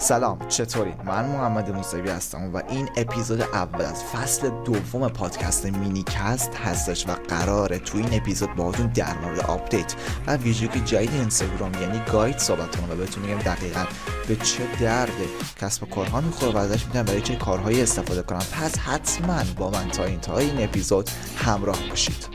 سلام، چطورین؟ من محمد موسیبی هستم و این اپیزود اول از فصل دوم پادکست مینی کست هستش و قراره تو این اپیزود باهاتون در مورد آپدیت و ویژگی جدید اینستاگرام یعنی گاید صحبت کنم و بهتون میگم دقیقاً به چه درد کسب و کارها میخوره و ازش میتونم برای چه کارهایی استفاده کنم. پس حتما با من تا انتهای این اپیزود همراه باشید.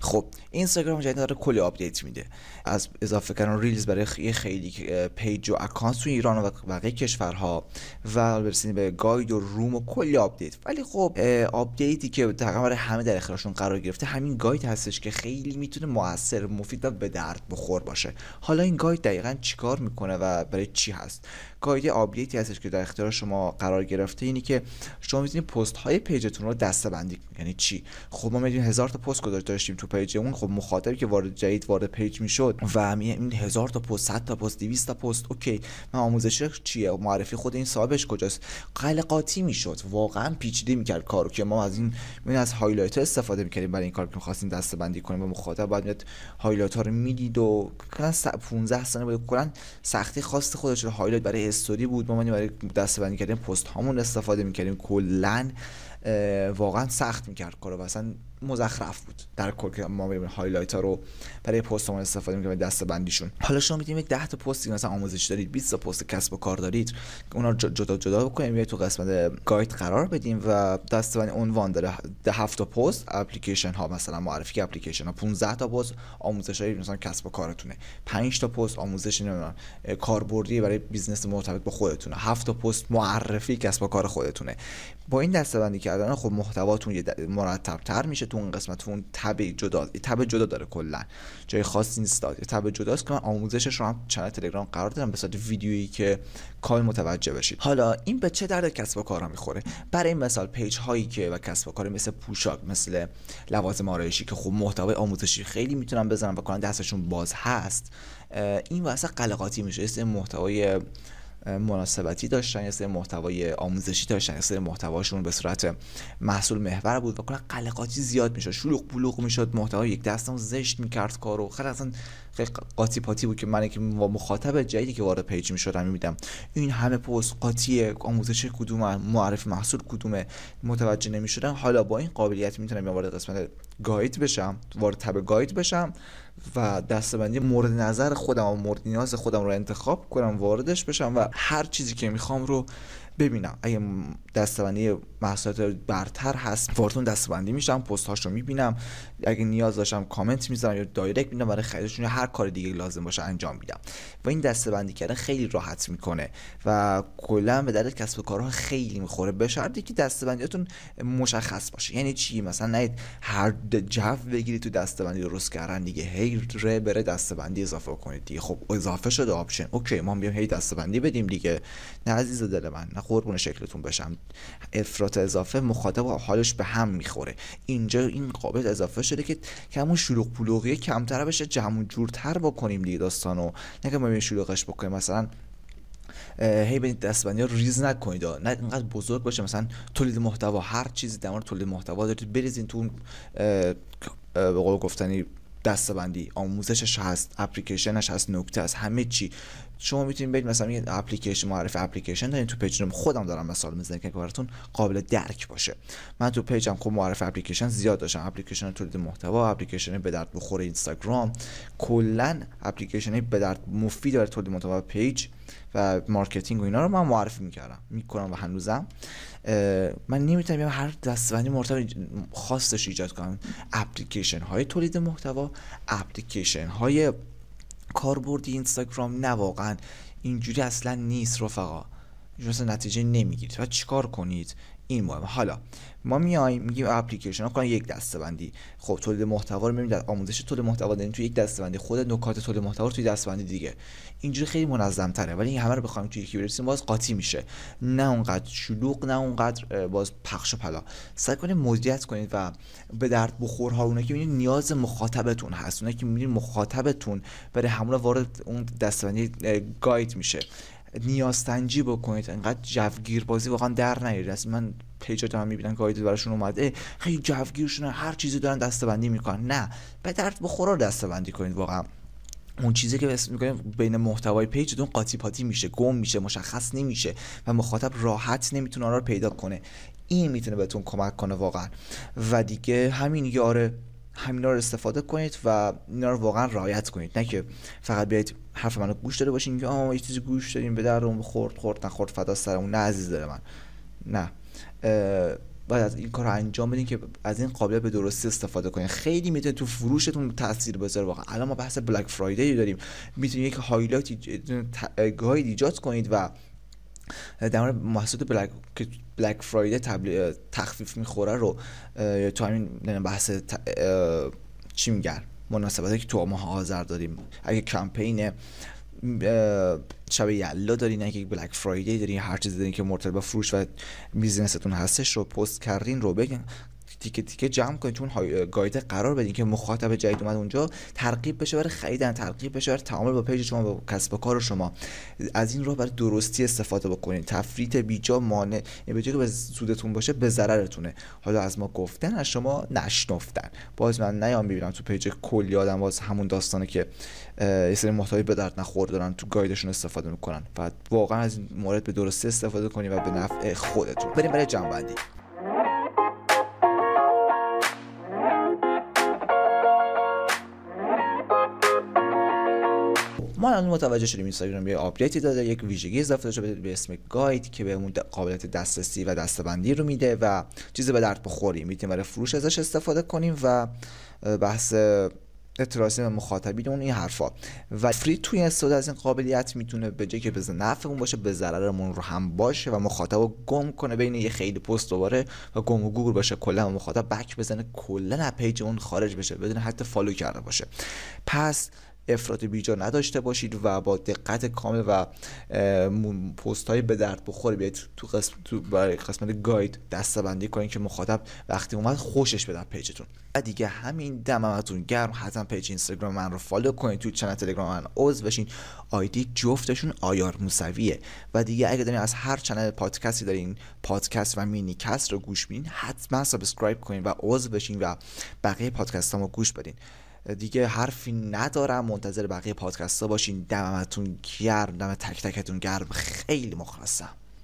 خب اینستاگرام جدید داره کلی آپدیت میده، از اضافه کردن ریلز برای خیلی پیج و اکانت تو ایران و بقیه کشورها و برسید به گاید و روم و کلی آپدیت. ولی خب آپدیتی که تقریبا برای همه در اختیارشون قرار گرفته همین گاید هستش که خیلی میتونه مؤثر، مفید و به درد بخور باشه. حالا این گاید دقیقاً چیکار میکنه و برای چی هست؟ گاید آپدیتی هستش که در اختیار شما قرار گرفته، اینی که شما میتونید پست های پیجتون رو دسته‌بندی کنید. یعنی چی؟ خب ما میدونیم 1000 تا پست گذاشتیم تو پیجمون، خب مخاطبی که وارد پیج میشد و این 1000 تا پست، 100 تا پست، 200 تا پست، اوکی من آموزش چیه، معرفی خود این صاحبش کجاست، قلقاتی میشد، واقعا پیچیده میکرد کارو که ما از این از هایلایت ها استفاده میکردیم برای این کار که می‌خواستیم دسته‌بندی کنیم و مخاطب باید هایلایت ها رو میدید و کلا 15 ثانیه بود کلا سختی خواست خودش رو هایلایت برای استوری بود، ما برای دسته‌بندی کردن پست هامون استفاده میکردیم، کلا واقعا سخت میکرد کارو، اصلا مزخرف بود در کل که ما می‌بینیم هایلایت ها رو برای پستمون استفاده می‌کنیم دسته‌بندیشون. حالا شما می‌تونید 10 تا پست مثلا آموزش دارید، 20 تا پست کسب و کار دارید، اونا رو جدا جدا بکنیم یا تو قسمت گاید قرار بدیم و دسته‌بند عنوان داره 7 تا پست اپلیکیشن ها، مثلا معرفی اپلیکیشن ها، 15 تا پست آموزشی مثلا کسب و کارتونه، 5 تا پست آموزش نمیدونم کاربردی برای بیزنس مرتبط با خودتونه، 7 تا پست معرفی کسب و کار خودتونه. با این دسته‌بندی کردن خب محتواتون مرتب‌تر میشه، اون قسمت اون تب جدا داره، کلا جای خاصی نیست، تب جداست که من آموزشش رو هم چنل تلگرام قرار دادم به صورت ویدیویی که کامل متوجه بشید. حالا این به چه درد کسب و کارا میخوره؟ برای مثال پیج هایی که و کسب و کار مثل پوشاک، مثل لوازم آرایشی که خب محتوای آموزشی خیلی میتونن بزنن و کلا دستشون باز هست، این واسه قلقاتی میشه، این محتوای مناسبتی داشتن، یه محتوای آموزشی داشتن، یه محتواشون به صورت محصول محور بود و کلا قلقاتی زیاد میشد، شلوغ بلوغ میشد، محتوای یک دستم زشت میکرد کارو، خیلی اصلا خیلی قاطی پاتی بود که من که مخاطب جدیدی که وارد پیج میشد میدیدم این همه پست قاطیه، آموزش کدومه، معرف محصول کدومه، متوجه نمیشدن. حالا با این قابلیت میتونم وارد قسمت گاید بشم، وارد تب گاید بشم و دسته‌بندی مورد نظر خودم و مورد نیاز خودم رو انتخاب کنم، واردش بشم و هر چیزی که میخوام رو ببینم. اگه دسته‌بندی محصولات برتر هست وارتون دسته‌بندی میشم، پست‌هاش رو میبینم، اگه نیاز داشتم کامنت میذارم یا دایرکت میدم برای خریدشون یا هر کار دیگه لازم باشه انجام میدم و این دسته‌بندی کردن خیلی راحت میکنه و کلا به درد کسب و کارها خیلی میخوره، به شرطی که دسته‌بندیاتون مشخص باشه. یعنی چی؟ مثلا نید هر جو بگیرید تو دسته‌بندی درست کردن دیگه، هی بره دسته‌بندی اضافه کنید دیگه. خب اضافه شده آپشن، اوکی ما میام هی دسته‌بندی بدیم دیگه، نه عزیز دل من، نه قربون شکلتون بشم، افراط اضافه مخاطب حالش به هم میخوره. اینجا این قابل اضافه شده که همون شلوغ پلوغی کمتر بشه، جمع جورتر بکنیم دیگه داستانو، نه که ما شلوغش بکنیم، مثلا هی بدید دستبندی ها ریز نکنید، نه اینقدر بزرگ باشه، مثلا تولید محتوا، هر چیزی در مورد تولید محتوا دارید بریزین تو به قول گفتنی دستبندی، آموزشش هست، اپلیکیشنش هست، نکته هست، همه چی. شما میتونید برید مثلا یه اپلیکیشن، معرفی اپلیکیشن دارین تو پیجم، خودم دارم مثال میزنم که براتون قابل درک باشه. من تو پیجم خب معرفی اپلیکیشن زیاد داشتم، اپلیکیشن تولید محتوا، اپلیکیشن به درد بخور اینستاگرام، کلا اپلیکیشن به درد مفید برای تولید محتوا پیج و مارکتینگ و اینا رو من معرفی میکردم، میکنم و هنوزم. من نمیتونم بیام هر دسته‌بندی مرتبط خاصش ایجاد کنم، اپلیکیشن های تولید محتوا، اپلیکیشن های کاربردی اینستاگرام، نه واقعا اینجوری اصلا نیست رفقا، اصلا نتیجه نمیگیرید. و چیکار کنید این مهمه. حالا ما میایم میگیم اپلیکیشن ها کن یک دسته‌بندی، خب تولید محتوا رو می‌بینید، آموزش تولید محتوا دارین تو یک دسته‌بندی، خود نکات تولید محتوا رو توی دسته‌بندی دیگه، اینجوری خیلی منظم‌تره. ولی این همه رو بخوایم توی یکی برسیم باز قاطی میشه، نه اونقدر شلوغ، نه اونقدر باز پخش و پلا. سعی کنید مدیریت کنید و به درد بخورها، اونا که می‌بینید نیاز مخاطبتون هست، اونا که می‌بینید مخاطبتون برای همون وارد اون دسته‌بندی گاید میشه، نیاز سنجی بکنید، انقدر جوگیر بازی واقعا در نیارید. اصلا من پیجا دارم میبینم گاید براشون اومده خیلی جوگیرشون، هر چیزی دارن دسته‌بندی میکنن، نه به درد بخورا دسته‌بندی کنید واقعا. اون چیزی که اسم می‌کنیم بین محتوای پیج دون قاطی پاتی میشه، گم میشه، مشخص نمیشه و مخاطب راحت نمیتونه اونا رو پیدا کنه. این میتونه بهتون کمک کنه واقعا. و دیگه همین یاره، همینا رو استفاده کنید و اینا رو واقعا رعایت کنید، نه که فقط بیایید حرف منو گوش داده باشین که آه یه چیزی گوش دادیم به درمون خورد نخورد فدا سرمون، نه عزیز دل من، نه. باید از این کار انجام بدین که از این قابلیت به درستی استفاده کنین. خیلی میتونه تو فروشتون تاثیر بذاره واقعا. الان ما بحث بلک فرایدی داریم، میتونید یک هایلایت گاید ایجاد کنید و در مورد محصولات بلک فرایدی تخفیف میخوره رو تو همین بحث چی میگن مناسباتی که تو ماه آذر داریم، اگه کمپین شب یلا دارین، اگه بلک فرایدی دارین، هر چیزی دارین که مرتبط با فروش و بیزنستون هستش رو پست کردین رو بگین تیکه تیکه جمع کنید، چون گاید قرار بدین که مخاطب جدید اومد اونجا ترغیب بشه برای خریدن، ترغیب بشه برای تعامل با پیج شما، با کسب و کار شما. از این رو برای درستی استفاده بکنید. تفریط بیجا مانع، به جای که به سودتون باشه به ضررتونه. حالا از ما گفتن، از شما نشنفتن. باز من نیام ببینم تو پیج کلی آدم باز همون داستانه که یه سری محتوای به درد نخور دارن تو گایدشون استفاده میکنن. و واقعا از این مورد به درستی استفاده کنید و به نفع خودتون. بریم برای جنبندی. ما الان متوجه شدیم اینستاگرام یه آپدیتی داده، یک ویژگی اضافه شده به اسم گاید که بهمون قابلیت دسترسی و دسته‌بندی رو میده و چیز به درد بخوری میتونیم برای فروش ازش استفاده کنیم و بحث اطلاعاتی به مخاطبین اون این حرفا. و فری توی استفاده از این قابلیت میتونه به جای که به نفعمون باشه به ضررمون رو هم باشه و مخاطبو گم کنه بین یه خیلی پست دوباره و گم و گور باشه، کلا مخاطب بک بزنه، کلا از پیج اون خارج بشه بدون حتی فالو کرده باشه. پس افراط بیجا نداشته باشید و با دقت کامل و پست‌های به درد بخور بیاید تو قسمت گاید دسته‌بندی کنید که مخاطب وقتی اومد خوشش بده پیجتون. و دیگه همین دمتون گرم، حتما پیج اینستاگرام من رو فالو کنید، تو چنل تلگرام من عضو بشین، آیدی جفتشون آیار موسویه. و دیگه اگه دارین از هر چنل پادکستی دارین پادکست و مینی کست رو گوش میدین، حتما سابسکرایب کنین و عضو بشین و بقیه پادکستامو گوش بدین. دیگه حرفی ندارم، منتظر بقیه پادکست ها باشین. دمتون گرم، دم تک تکتون گرم، خیلی مخلصم.